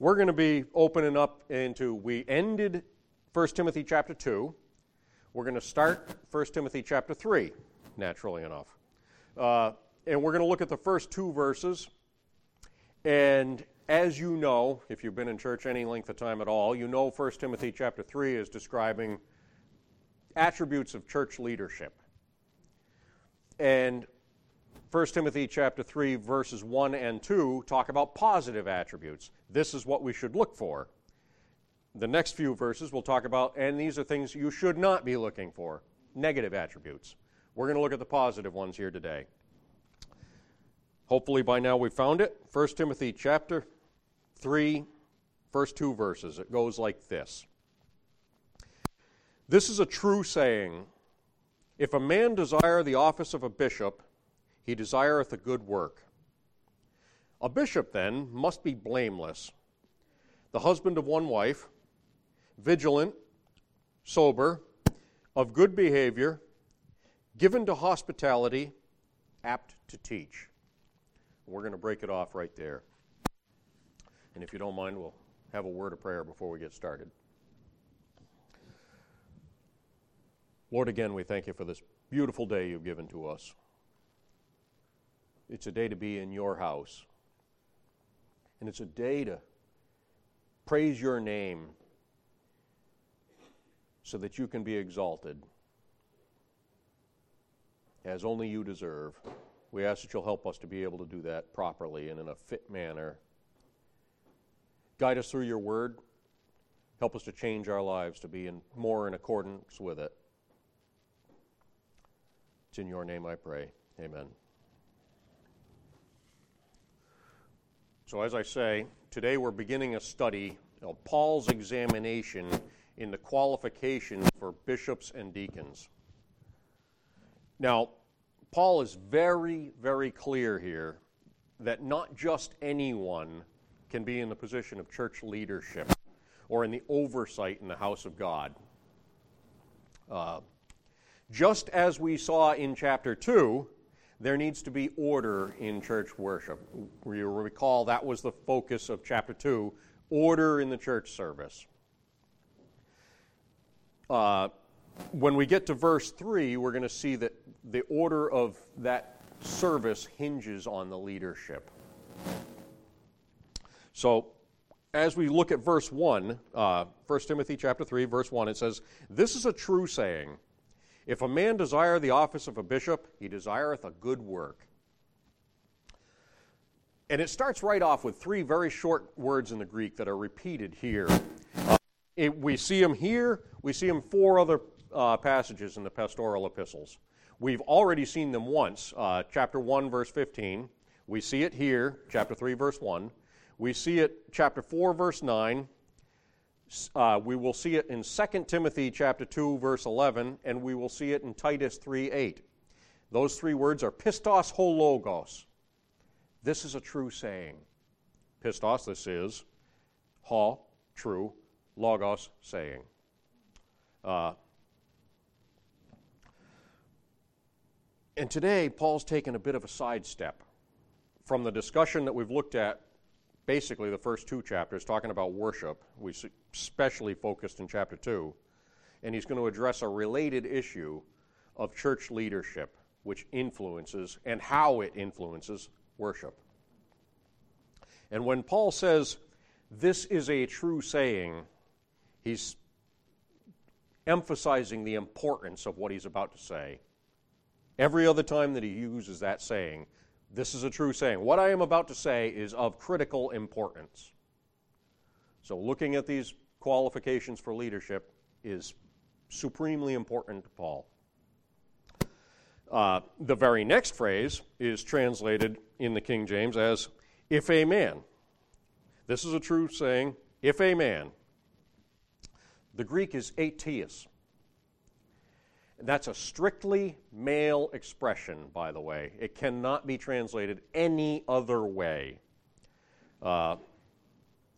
We're going to be opening up into, we ended 1 Timothy chapter 2. We're going to start 1 Timothy chapter 3, naturally enough. And we're going to look at the first two verses. And as you know, if you've been in church any length of time at all, you know 1 Timothy chapter 3 is describing attributes of church leadership. And 1 Timothy chapter 3, verses 1 and 2 talk about positive attributes. This is what we should look for. The next few verses we'll talk about, and these are things you should not be looking for, negative attributes. We're going to look at the positive ones here today. Hopefully by now we've found it. 1 Timothy chapter 3, first two verses. It goes like this. This is a true saying. If a man desire the office of a bishop, he desireth a good work. A bishop, then, must be blameless, the husband of one wife, vigilant, sober, of good behavior, given to hospitality, apt to teach. We're going to break it off right there. And if you don't mind, we'll have a word of prayer before we get started. Lord, again, we thank you for this beautiful day you've given to us. It's a day to be in your house. And it's a day to praise your name so that you can be exalted as only you deserve. We ask that you'll help us to be able to do that properly and in a fit manner. Guide us through your word. Help us to change our lives to be more in accordance with it. It's in your name I pray. Amen. So as I say, today we're beginning a study of Paul's examination in the qualifications for bishops and deacons. Now, Paul is very, very clear here that not just anyone can be in the position of church leadership or in the oversight in the house of God. Just as we saw in chapter 2, there needs to be order in church worship. You recall that was the focus of chapter 2, order in the church service. When we get to verse 3, we're going to see that the order of that service hinges on the leadership. So, as we look at verse 1, 1 Timothy chapter 3, verse 1, it says, "This is a true saying. If a man desire the office of a bishop, he desireth a good work." And it starts right off with three very short words in the Greek that are repeated here. We see them here. We see them four other passages in the pastoral epistles. We've already seen them once, chapter 1, verse 15. We see it here, chapter 3, verse 1. We see it chapter 4, verse 9. We will see it in 2 Timothy chapter 2, verse 11, and we will see it in Titus 3:8. Those three words are pistos ho logos. This is a true saying. Pistos, this is. Ho, true. Logos, saying. And today, Paul's taken a bit of a sidestep from the discussion that we've looked at. Basically, the first two chapters, talking about worship, we especially focused in chapter 2, and he's going to address a related issue of church leadership, which influences and how it influences worship. And when Paul says, "This is a true saying," he's emphasizing the importance of what he's about to say. Every other time that he uses that saying, "This is a true saying." What I am about to say is of critical importance. So looking at these qualifications for leadership is supremely important to Paul. The very next phrase is translated in the King James as, "If a man." This is a true saying, "If a man." The Greek is ateis. That's a strictly male expression, by the way. It cannot be translated any other way.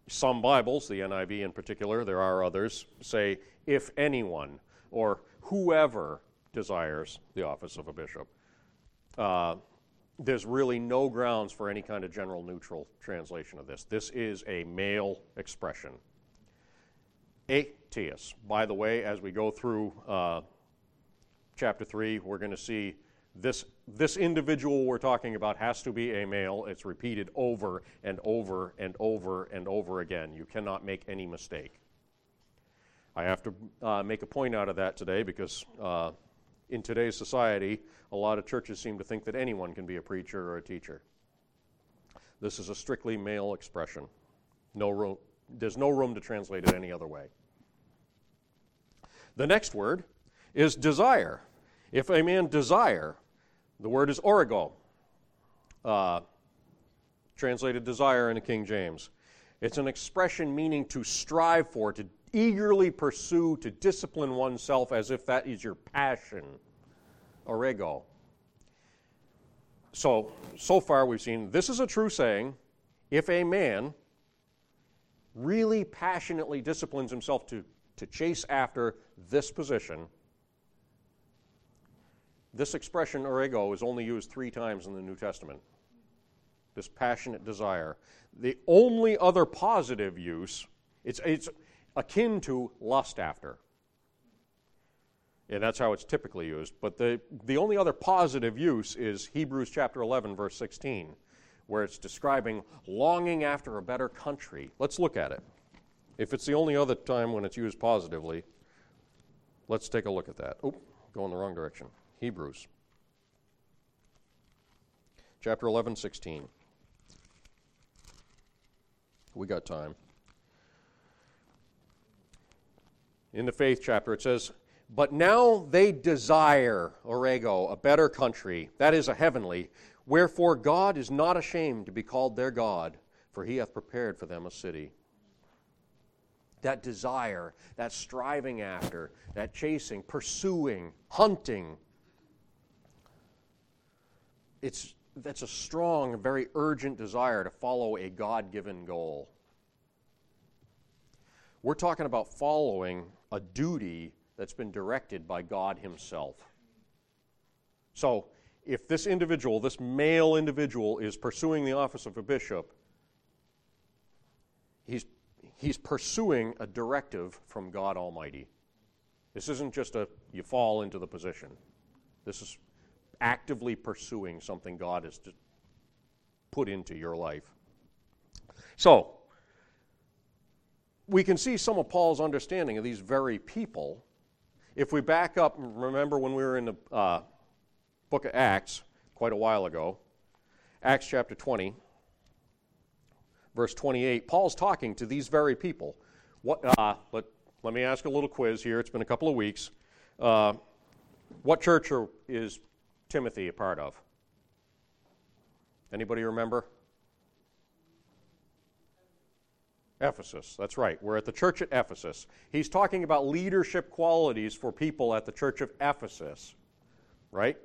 Some Bibles, the NIV in particular, there are others, say, "If anyone," or "whoever desires the office of a bishop." there's really no grounds for any kind of general neutral translation of this. This is a male expression. Aetius. By the way, as we go through chapter 3, we're going to see this individual we're talking about has to be a male. It's repeated over and over and over and over again. You cannot make any mistake. I have to make a point out of that today because in today's society, a lot of churches seem to think that anyone can be a preacher or a teacher. This is a strictly male expression. There's no room to translate it any other way. The next word is desire. If a man desire, the word is origo, translated desire in the King James. It's an expression meaning to strive for, to eagerly pursue, to discipline oneself as if that is your passion, origo. So far we've seen this is a true saying. If a man really passionately disciplines himself to chase after this position, this expression, origo, is only used 3 times in the New Testament. This passionate desire. The only other positive use, it's akin to lust after. And that's how it's typically used. But the only other positive use is Hebrews chapter 11, verse 16, where it's describing longing after a better country. Let's look at it. If it's the only other time when it's used positively, let's take a look at that. Oh, going the wrong direction. Hebrews, chapter 11, 16. We got time. In the faith chapter, it says, "But now they desire, origo, a better country, that is a heavenly, wherefore God is not ashamed to be called their God, for he hath prepared for them a city." That desire, that striving after, that chasing, pursuing, hunting, that's a strong, very urgent desire to follow a God-given goal. We're talking about following a duty that's been directed by God himself. So if this individual, this male individual, is pursuing the office of a bishop, he's pursuing a directive from God Almighty. This isn't just you fall into the position. This is actively pursuing something God has put into your life. So, we can see some of Paul's understanding of these very people. If we back up, remember when we were in the book of Acts, quite a while ago, Acts chapter 20, verse 28, Paul's talking to these very people. Let me ask a little quiz here. It's been a couple of weeks. What church is Timothy a part of? Anybody remember? Ephesus, that's right. We're at the church at Ephesus. He's talking about leadership qualities for people at the church of Ephesus, right?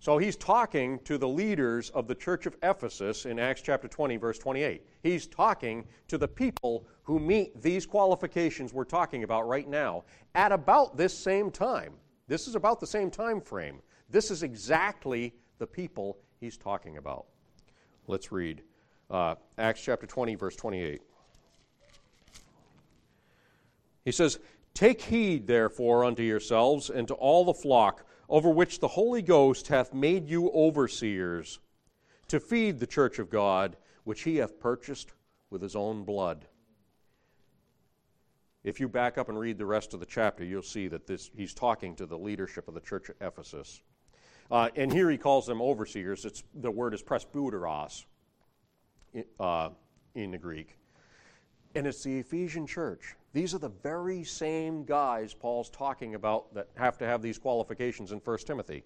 So he's talking to the leaders of the church of Ephesus in Acts chapter 20, verse 28. He's talking to the people who meet these qualifications we're talking about right now at about this same time. This is about the same time frame. This is exactly the people he's talking about. Let's read Acts chapter 20, verse 28. He says, "Take heed, therefore, unto yourselves and to all the flock, over which the Holy Ghost hath made you overseers, to feed the church of God, which he hath purchased with his own blood." If you back up and read the rest of the chapter, you'll see that he's talking to the leadership of the church at Ephesus. And here he calls them overseers. The word is presbyteros in the Greek. And it's the Ephesian church. These are the very same guys Paul's talking about that have to have these qualifications in 1 Timothy.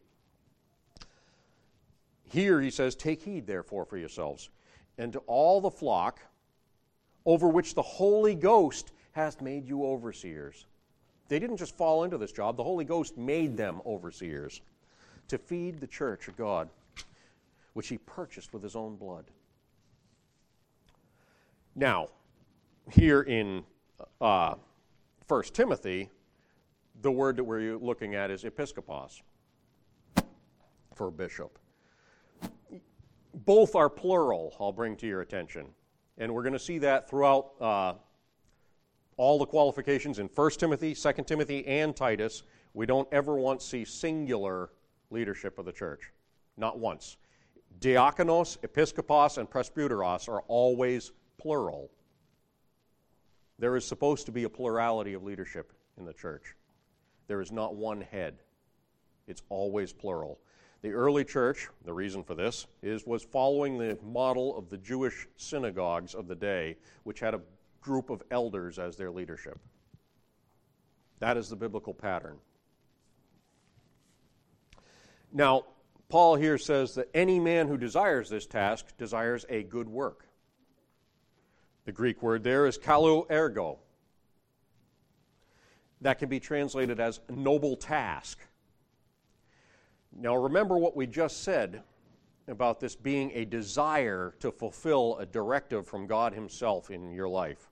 Here he says, "Take heed, therefore, for yourselves, and to all the flock, over which the Holy Ghost hath made you overseers." They didn't just fall into this job. The Holy Ghost made them overseers to feed the church of God, which he purchased with his own blood. Now, here in 1 Timothy, the word that we're looking at is episkopos, for bishop. both are plural, I'll bring to your attention. And we're going to see that throughout all the qualifications in 1 Timothy, 2 Timothy, and Titus. We don't ever once see singular leadership of the church. Not once. Diakonos, episkopos, and presbyteros are always plural. There is supposed to be a plurality of leadership in the church. There is not one head. It's always plural. The early church, the reason for this, was following the model of the Jewish synagogues of the day, which had a group of elders as their leadership. That is the biblical pattern. Now, Paul here says that any man who desires this task desires a good work. The Greek word there is kalou ergo. That can be translated as noble task. Now remember what we just said about this being a desire to fulfill a directive from God himself in your life.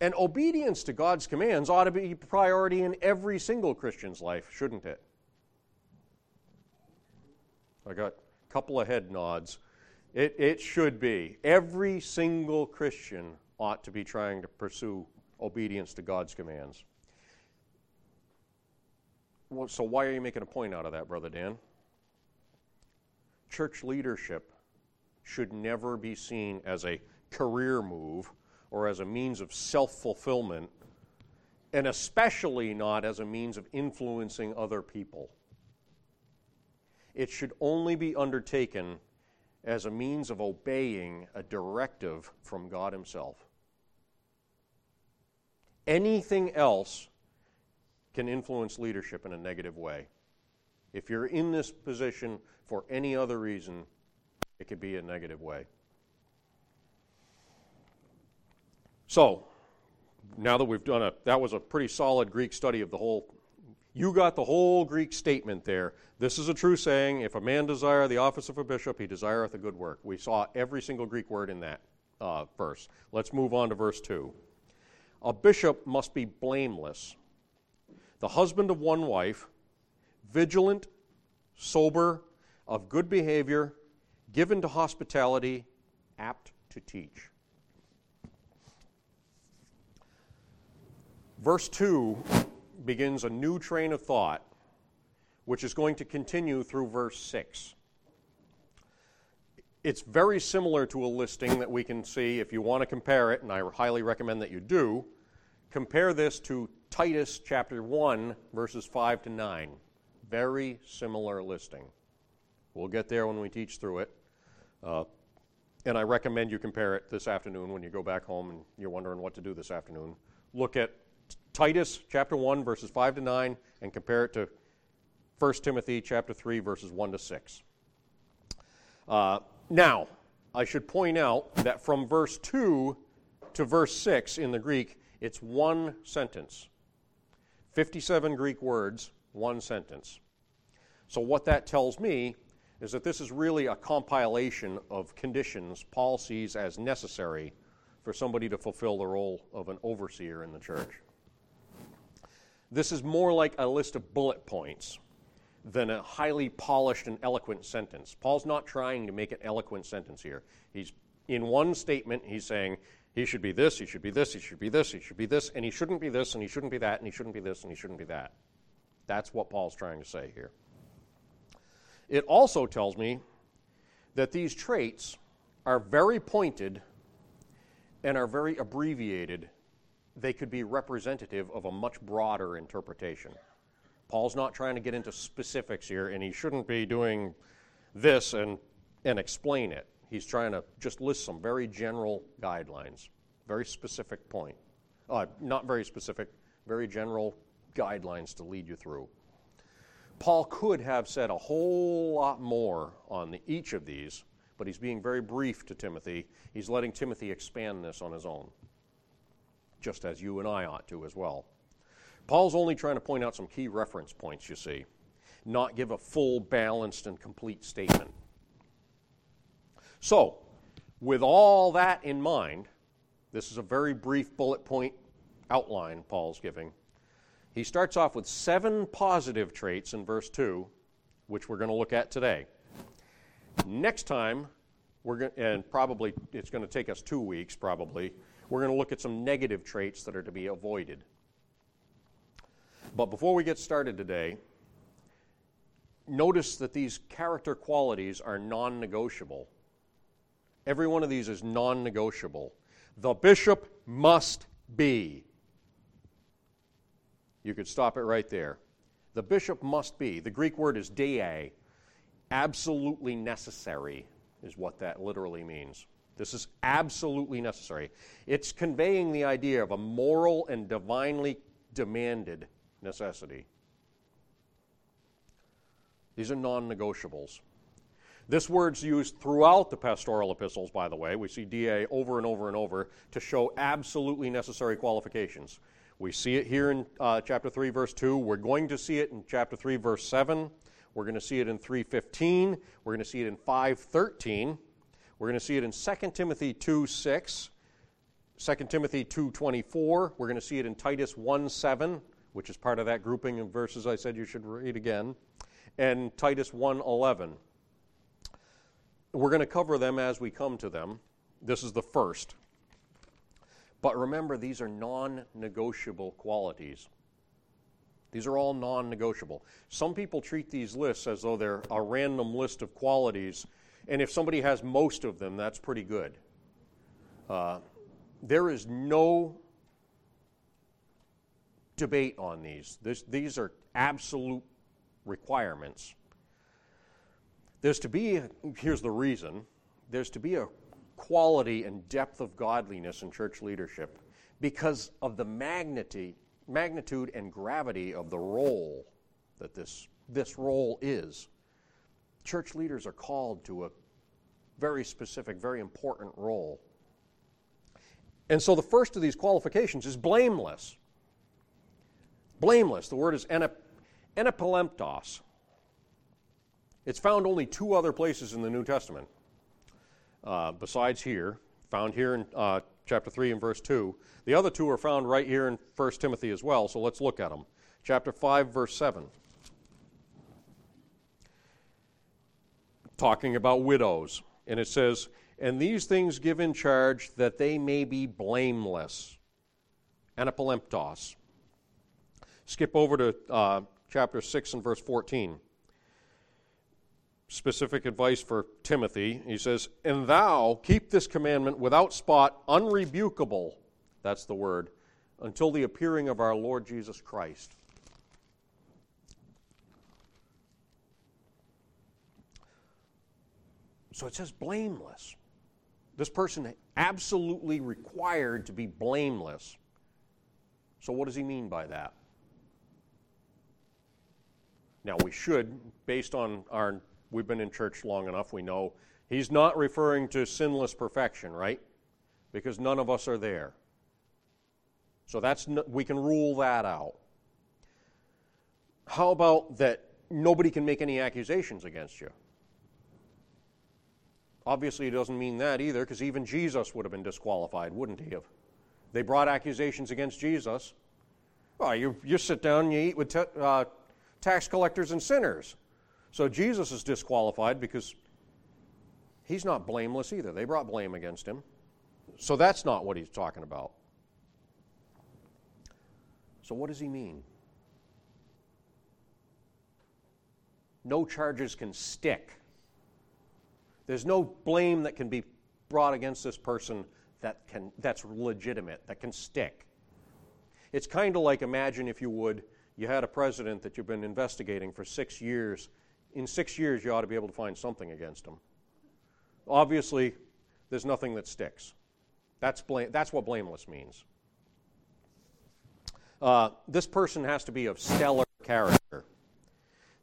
And obedience to God's commands ought to be a priority in every single Christian's life, shouldn't it? I got a couple of head nods. It should be. Every single Christian ought to be trying to pursue obedience to God's commands. Well, so why are you making a point out of that, Brother Dan? Church leadership should never be seen as a career move or as a means of self-fulfillment, and especially not as a means of influencing other people. It should only be undertaken as a means of obeying a directive from God himself. Anything else can influence leadership in a negative way. If you're in this position for any other reason, it could be a negative way. So, now that we've done that was a pretty solid Greek study of the whole. You got the whole Greek statement there. This is a true saying, if a man desire the office of a bishop, he desireth a good work. We saw every single Greek word in that verse. Let's move on to verse 2. A bishop must be blameless, the husband of one wife, vigilant, sober, of good behavior, given to hospitality, apt to teach. Verse 2 begins a new train of thought, which is going to continue through verse 6. It's very similar to a listing that we can see if you want to compare it, and I highly recommend that you do. Compare this to Titus chapter 1, verses 5 to 9. Very similar listing. We'll get there when we teach through it. And I recommend you compare it this afternoon when you go back home and you're wondering what to do this afternoon. Look at Titus chapter 1, verses 5 to 9, and compare it to 1 Timothy chapter 3, verses 1 to 6. Now, I should point out that from verse 2 to verse 6 in the Greek, it's one sentence. 57 Greek words, one sentence. So what that tells me is that this is really a compilation of conditions Paul sees as necessary for somebody to fulfill the role of an overseer in the church. This is more like a list of bullet points than a highly polished and eloquent sentence. Paul's not trying to make an eloquent sentence here. He's in one statement, he's saying, he should be this, he should be this, he should be this, he should be this, and he shouldn't be this, and he shouldn't be that, and he shouldn't be this, and he shouldn't be that. That's what Paul's trying to say here. It also tells me that these traits are very pointed and are very abbreviated. They could be representative of a much broader interpretation. Paul's not trying to get into specifics here, and he shouldn't be doing this and explain it. He's trying to just list some very general guidelines, very specific point. Not very specific, very general guidelines to lead you through. Paul could have said a whole lot more on each of these, but he's being very brief to Timothy. He's letting Timothy expand this on his own, just as you and I ought to as well. Paul's only trying to point out some key reference points, you see, not give a full, balanced, and complete statement. So, with all that in mind, this is a very brief bullet point outline Paul's giving. He starts off with 7 positive traits in verse 2, which we're going to look at today. Next time, we're going to, and probably it's going to take us 2 weeks probably, we're going to look at some negative traits that are to be avoided. But before we get started today, notice that these character qualities are non-negotiable. Every one of these is non-negotiable. The bishop must be. You could stop it right there. The bishop must be. The Greek word is dei. Absolutely necessary is what that literally means. This is absolutely necessary. It's conveying the idea of a moral and divinely demanded necessity. These are non-negotiables. This word's used throughout the pastoral epistles, by the way. We see dei over and over and over to show absolutely necessary qualifications. We see it here in chapter 3, verse 2. We're going to see it in chapter 3, verse 7. We're going to see it in 3:15. We're going to see it in 5:13. We're going to see it in 2 Timothy 2:6, 2 Timothy 2:24. We're going to see it in Titus 1:7, which is part of that grouping of verses I said you should read again, and Titus 1:11. We're going to cover them as we come to them. This is the first. But remember, these are non-negotiable qualities. These are all non-negotiable. Some people treat these lists as though they're a random list of qualities, and if somebody has most of them, that's pretty good. There is no debate on these. These are absolute requirements. Here's the reason, there's to be a quality and depth of godliness in church leadership because of the magnitude and gravity of the role that this role is. Church leaders are called to a very specific, very important role. And so the first of these qualifications is blameless. Blameless, the word is anapaleptos. It's found only two other places in the New Testament. Besides here, found here in chapter 3 and verse 2. The other two are found right here in 1 Timothy as well, so let's look at them. Chapter 5, verse 7. Talking about widows. And it says, "And these things give in charge that they may be blameless." Anapaleptos. Skip over to chapter 6 and verse 14. Specific advice for Timothy. He says, "And thou keep this commandment without spot, unrebukable," that's the word, "until the appearing of our Lord Jesus Christ." So it says blameless. This person absolutely required to be blameless. So what does he mean by that? Now we should, based on our we've been in church long enough, we know he's not referring to sinless perfection, right? Because none of us are there. So we can rule that out. How about that nobody can make any accusations against you? Obviously, it doesn't mean that either, because even Jesus would have been disqualified, wouldn't he have? They brought accusations against Jesus. Well, you sit down and you eat with tax collectors and sinners. So Jesus is disqualified because he's not blameless either. They brought blame against him. So that's not what he's talking about. So what does he mean? No charges can stick. There's no blame that can be brought against this person that's legitimate, that can stick. It's kind of like, imagine if you would, you had a president that you've been investigating for 6 years. In 6 years, you ought to be able to find something against him. Obviously, there's nothing that sticks. That's what blameless means. This person has to be of stellar character.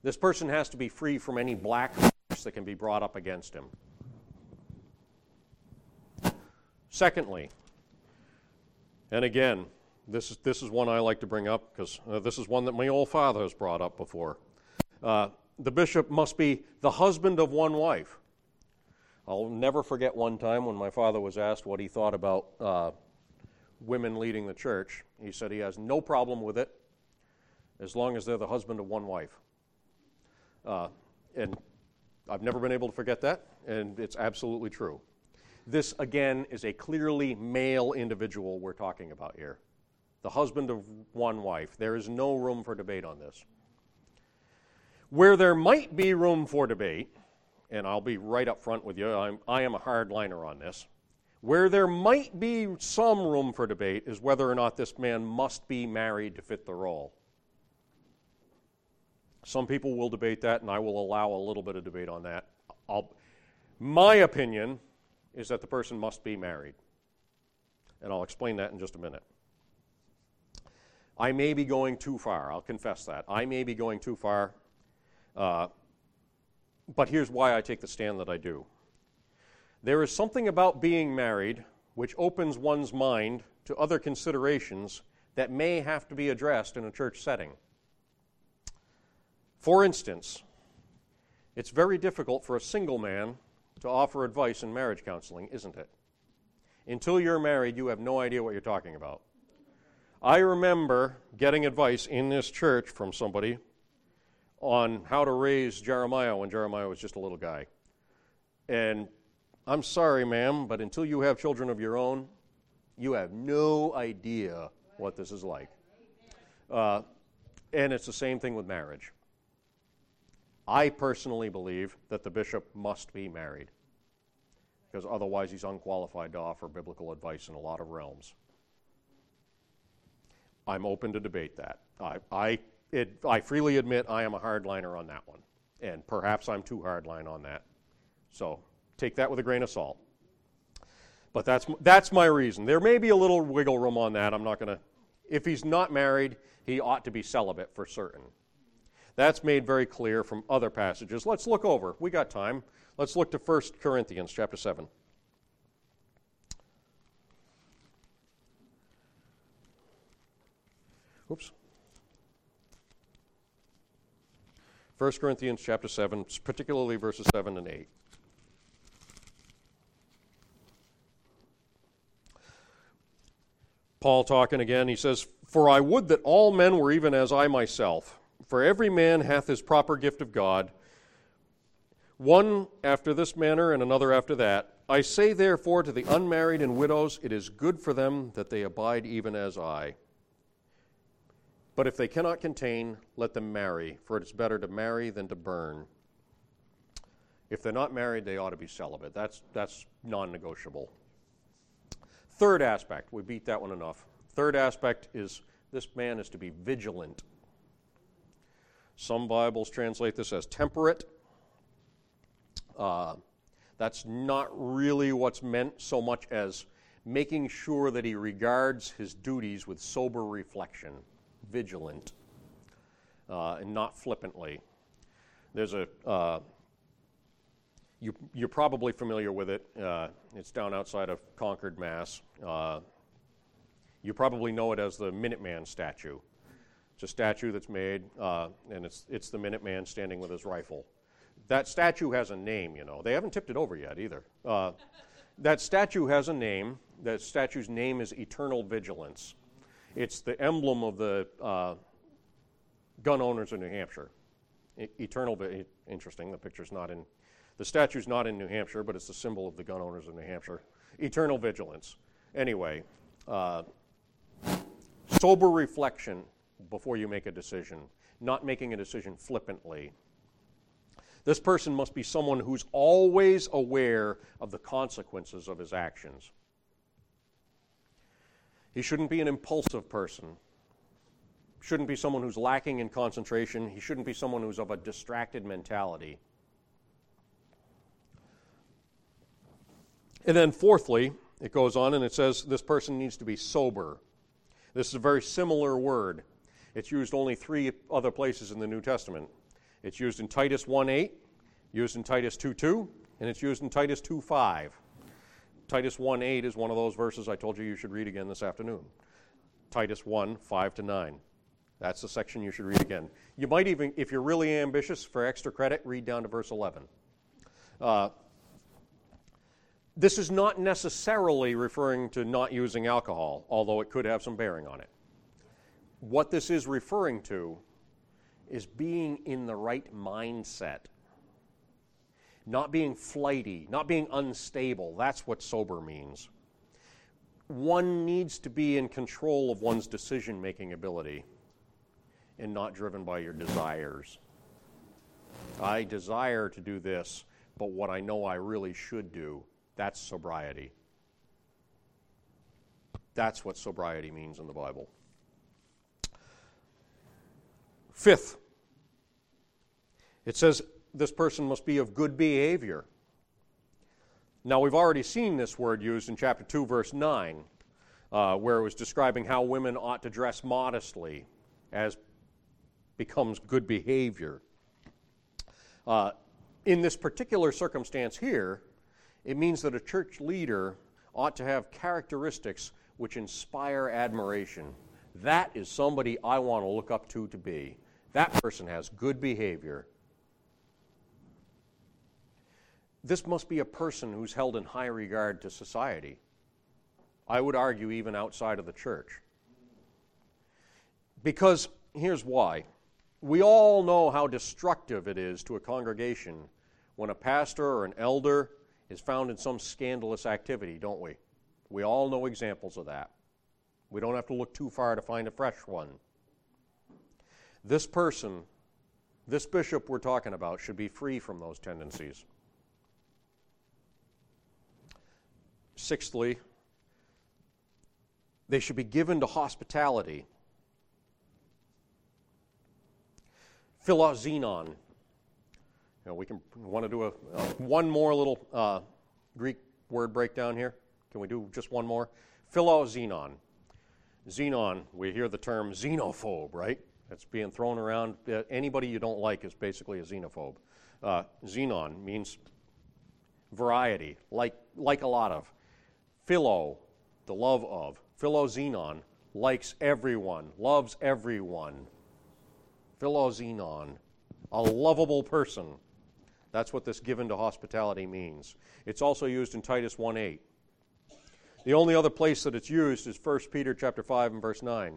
This person has to be free from any blacklist that can be brought up against him. Secondly, and again, this is one I like to bring up because this is one that my old father has brought up before. The bishop must be the husband of one wife. I'll never forget one time when my father was asked what he thought about women leading the church. He said he has no problem with it as long as they're the husband of one wife. And I've never been able to forget that, and it's absolutely true. This, again, is a clearly male individual we're talking about here. The husband of one wife. There is no room for debate on this. Where there might be room for debate, and I'll be right up front with you, I am a hardliner on this, where there might be some room for debate is whether or not this man must be married to fit the role. Some people will debate that, and I will allow a little bit of debate on that. My opinion is that the person must be married, and I'll explain that in just a minute. I may be going too far, I'll confess that. I may be going too far, but here's why I take the stand that I do. There is something about being married which opens one's mind to other considerations that may have to be addressed in a church setting. For instance, it's very difficult for a single man to offer advice in marriage counseling, isn't it? Until you're married, you have no idea what you're talking about. I remember getting advice in this church from somebody on how to raise Jeremiah when Jeremiah was just a little guy. And I'm sorry, ma'am, but until you have children of your own, you have no idea what this is like. And it's the same thing with marriage. I personally believe that the bishop must be married because otherwise he's unqualified to offer biblical advice in a lot of realms. I'm open to debate that. I freely admit I am a hardliner on that one, and perhaps I'm too hardline on that. So take that with a grain of salt. But that's my reason. There may be a little wiggle room on that. I'm not going to. If he's not married, he ought to be celibate for certain. That's made very clear from other passages. Let's look over. We got time. Let's look to 1 Corinthians chapter 7. Oops. 1 Corinthians chapter 7, particularly verses 7 and 8. Paul talking again, he says, "For I would that all men were even as I myself. For every man hath his proper gift of God, one after this manner and another after that. I say therefore to the unmarried and widows, it is good for them that they abide even as I. But if they cannot contain, let them marry, for it is better to marry than to burn." If they're not married, they ought to be celibate. That's non-negotiable. Third aspect, we beat that one enough. Third aspect is this man is to be vigilant. Some Bibles translate this as temperate. That's not really what's meant so much as making sure that he regards his duties with sober reflection, vigilant, and not flippantly. There's a, you're probably familiar with it. It's down outside of Concord, Mass. You probably know it as the Minuteman statue. It's a statue that's made, and it's the Minuteman standing with his rifle. That statue has a name, you know. They haven't tipped it over yet either. That statue has a name. That statue's name is Eternal Vigilance. It's the emblem of the gun owners of New Hampshire. Interesting. The picture's not in. The statue's not in New Hampshire, but it's the symbol of the gun owners of New Hampshire. Eternal Vigilance. Anyway, sober reflection before you make a decision, not making a decision flippantly. This person must be someone who's always aware of the consequences of his actions. He shouldn't be an impulsive person, shouldn't be someone who's lacking in concentration, he shouldn't be someone who's of a distracted mentality. And then fourthly, it goes on and it says this person needs to be sober. This is a very similar word. It's used only three other places in the New Testament. It's used in Titus 1:8, used in Titus 2:2, and it's used in Titus 2:5. Titus 1:8 is one of those verses I told you should read again this afternoon. Titus 1:5-9. That's the section you should read again. You might even, if you're really ambitious for extra credit, read down to verse 11. This is not necessarily referring to not using alcohol, although it could have some bearing on it. What this is referring to is being in the right mindset. not being flighty, not being unstable. That's what sober means. One needs to be in control of one's decision-making ability and not driven by your desires. I desire to do this, but what I know I really should do, that's sobriety. That's what sobriety means in the Bible. Fifth, it says this person must be of good behavior. Now, we've already seen this word used in chapter 2, verse 9, where it was describing how women ought to dress modestly, as becomes good behavior. In this particular circumstance here, it means that a church leader ought to have characteristics which inspire admiration. That is somebody I want to look up to be. That person has good behavior. This must be a person who's held in high regard to society. I would argue even outside of the church. Because here's why. We all know how destructive it is to a congregation when a pastor or an elder is found in some scandalous activity, don't we? We all know examples of that. We don't have to look too far to find a fresh one. This person, this bishop we're talking about, should be free from those tendencies. Sixthly, they should be given to hospitality. Philoxenon. Now we want to do one more little Greek word breakdown here. Can we do just one more? Philoxenon. Xenon, we hear the term xenophobe, right? That's being thrown around. Anybody you don't like is basically a xenophobe. Xenon means variety, like a lot of. Philo, the love of. Philoxenon, likes everyone, loves everyone. Philoxenon, a lovable person. That's what this given to hospitality means. It's also used in Titus 1:8. The only other place that it's used is 1 Peter chapter 5 and verse 9.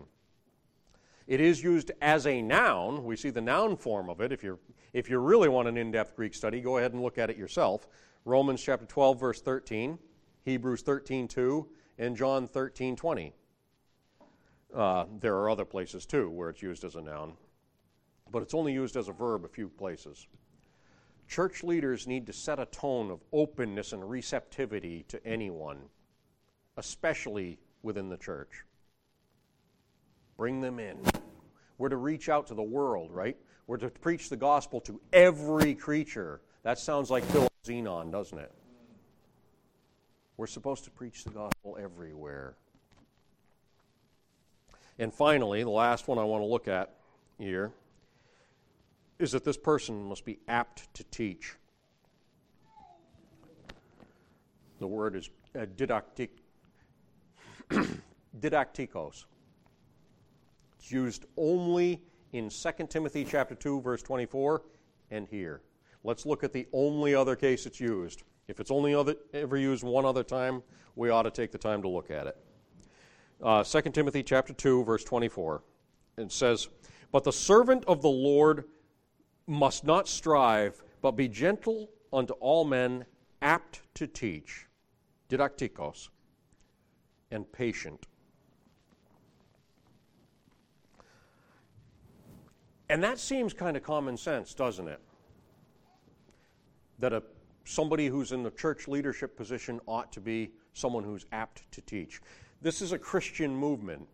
It is used as a noun. We see the noun form of it. If you really want an in-depth Greek study, go ahead and look at it yourself. Romans chapter 12, verse 13, Hebrews 13:2, and John 13:20. There are other places, too, where it's used as a noun. But it's only used as a verb a few places. Church leaders need to set a tone of openness and receptivity to anyone, especially within the church. Bring them in. We're to reach out to the world, right? We're to preach the gospel to every creature. That sounds like Philoxenon, doesn't it? We're supposed to preach the gospel everywhere. And finally, the last one I want to look at here is that this person must be apt to teach. The word is didaktikos. It's used only in 2 Timothy chapter 2, verse 24, and here. Let's look at the only other case it's used. If it's only ever used one other time, we ought to take the time to look at it. 2 Timothy chapter 2, verse 24. It says, "But the servant of the Lord must not strive, but be gentle unto all men, apt to teach." Didaktikos, and patient. And that seems kind of common sense, doesn't it? That somebody who's in the church leadership position ought to be someone who's apt to teach. This is a Christian movement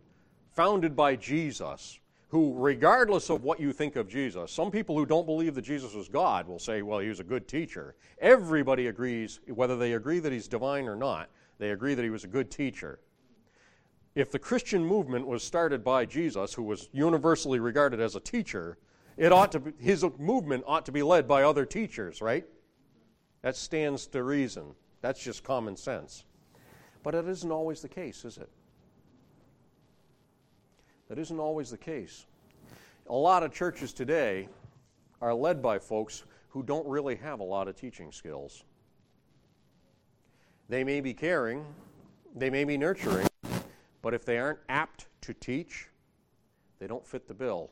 founded by Jesus, who, regardless of what you think of Jesus, some people who don't believe that Jesus is God will say, well, he was a good teacher. Everybody agrees, whether they agree that he's divine or not, they agree that he was a good teacher. If the Christian movement was started by Jesus, who was universally regarded as a teacher, his movement ought to be led by other teachers, right? That stands to reason. That's just common sense. But it isn't always the case, is it? That isn't always the case. A lot of churches today are led by folks who don't really have a lot of teaching skills. They may be caring, they may be nurturing, but if they aren't apt to teach, they don't fit the bill.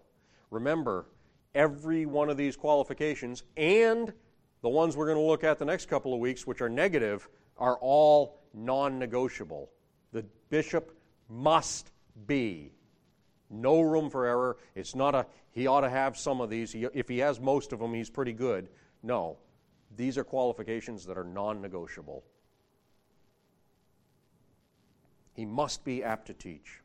Remember, every one of these qualifications and The ones we're going to look at the next couple of weeks, which are negative, are all non-negotiable. The bishop must be. No room for error. It's not a, he ought to have some of these. If he has most of them, he's pretty good. No. These are qualifications that are non-negotiable. He must be apt to teach.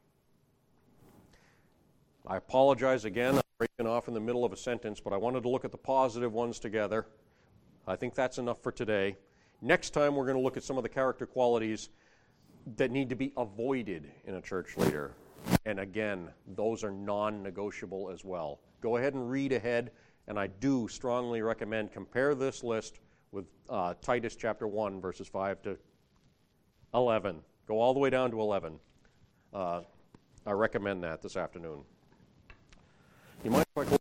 I apologize again. I'm breaking off in the middle of a sentence, but I wanted to look at the positive ones together. I think that's enough for today. Next time, we're going to look at some of the character qualities that need to be avoided in a church leader. And again, those are non-negotiable as well. Go ahead and read ahead, and I do strongly recommend compare this list with Titus chapter 1, verses 5 to 11. Go all the way down to 11. I recommend that this afternoon. You might